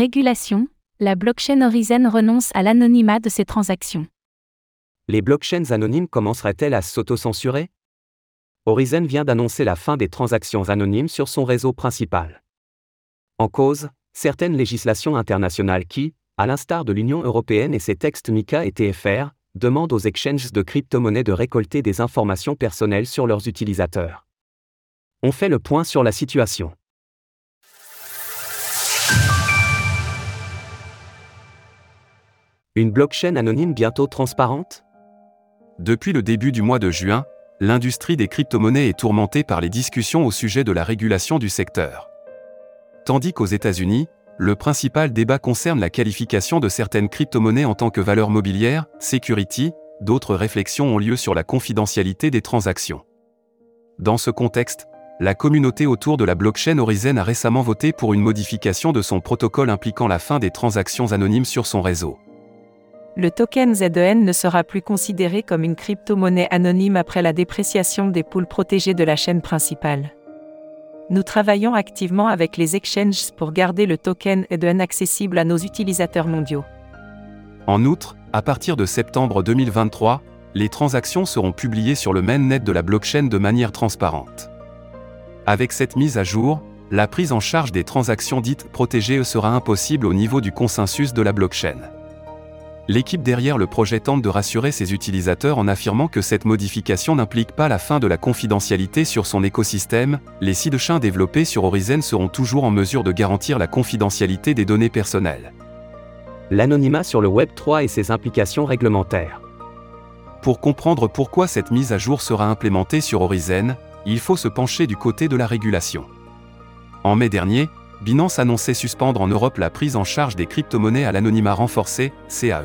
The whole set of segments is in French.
Régulation, la blockchain Horizen renonce à l'anonymat de ses transactions. Les blockchains anonymes commenceraient-elles à s'autocensurer? Horizen vient d'annoncer la fin des transactions anonymes sur son réseau principal. En cause, certaines législations internationales qui, à l'instar de l'Union européenne et ses textes MiCA et TFR, demandent aux exchanges de crypto-monnaies de récolter des informations personnelles sur leurs utilisateurs. On fait le point sur la situation. Une blockchain anonyme bientôt transparente? Depuis le début du mois de juin, l'industrie des crypto-monnaies est tourmentée par les discussions au sujet de la régulation du secteur. Tandis qu'aux États-Unis, le principal débat concerne la qualification de certaines crypto-monnaies en tant que valeur mobilière, security, d'autres réflexions ont lieu sur la confidentialité des transactions. Dans ce contexte, la communauté autour de la blockchain Horizen a récemment voté pour une modification de son protocole impliquant la fin des transactions anonymes sur son réseau. Le token ZEN ne sera plus considéré comme une crypto-monnaie anonyme après la dépréciation des pools protégés de la chaîne principale. Nous travaillons activement avec les exchanges pour garder le token ZEN accessible à nos utilisateurs mondiaux. En outre, à partir de septembre 2023, les transactions seront publiées sur le mainnet de la blockchain de manière transparente. Avec cette mise à jour, la prise en charge des transactions dites protégées sera impossible au niveau du consensus de la blockchain. L'équipe derrière le projet tente de rassurer ses utilisateurs en affirmant que cette modification n'implique pas la fin de la confidentialité sur son écosystème, les sidechains développés sur Horizen seront toujours en mesure de garantir la confidentialité des données personnelles. L'anonymat sur le Web 3 et ses implications réglementaires. Pour comprendre pourquoi cette mise à jour sera implémentée sur Horizen, il faut se pencher du côté de la régulation. En mai dernier, Binance annonçait suspendre en Europe la prise en charge des crypto-monnaies à l'anonymat renforcé, CAE.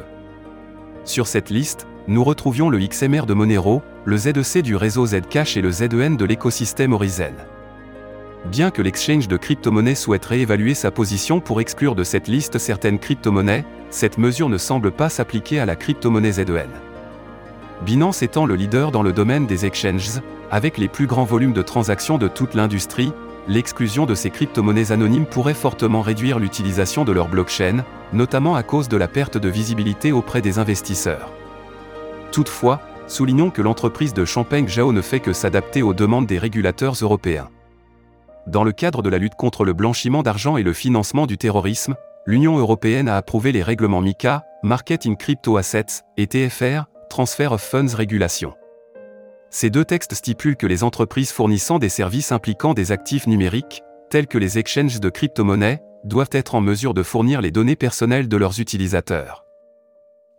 Sur cette liste, nous retrouvions le XMR de Monero, le ZEC du réseau Zcash et le ZEN de l'écosystème Horizen. Bien que l'exchange de crypto-monnaies souhaite réévaluer sa position pour exclure de cette liste certaines crypto-monnaies, cette mesure ne semble pas s'appliquer à la crypto-monnaie ZEN. Binance étant le leader dans le domaine des exchanges, avec les plus grands volumes de transactions de toute l'industrie, l'exclusion de ces crypto-monnaies anonymes pourrait fortement réduire l'utilisation de leur blockchain, notamment à cause de la perte de visibilité auprès des investisseurs. Toutefois, soulignons que l'entreprise de Champagne-Jao ne fait que s'adapter aux demandes des régulateurs européens. Dans le cadre de la lutte contre le blanchiment d'argent et le financement du terrorisme, l'Union européenne a approuvé les règlements MiCA, Market in Crypto Assets, et TFR, Transfer of Funds Regulation. Ces deux textes stipulent que les entreprises fournissant des services impliquant des actifs numériques, tels que les exchanges de crypto-monnaies, doivent être en mesure de fournir les données personnelles de leurs utilisateurs.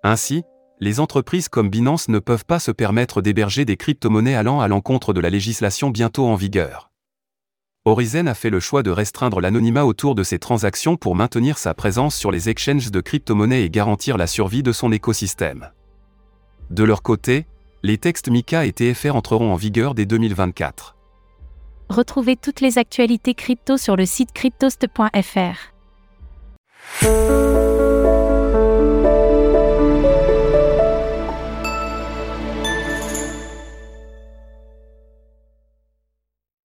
Ainsi, les entreprises comme Binance ne peuvent pas se permettre d'héberger des crypto-monnaies allant à l'encontre de la législation bientôt en vigueur. Horizen a fait le choix de restreindre l'anonymat autour de ses transactions pour maintenir sa présence sur les exchanges de crypto-monnaies et garantir la survie de son écosystème. De leur côté, les textes MiCA et TFR entreront en vigueur dès 2024. Retrouvez toutes les actualités crypto sur le site cryptost.fr.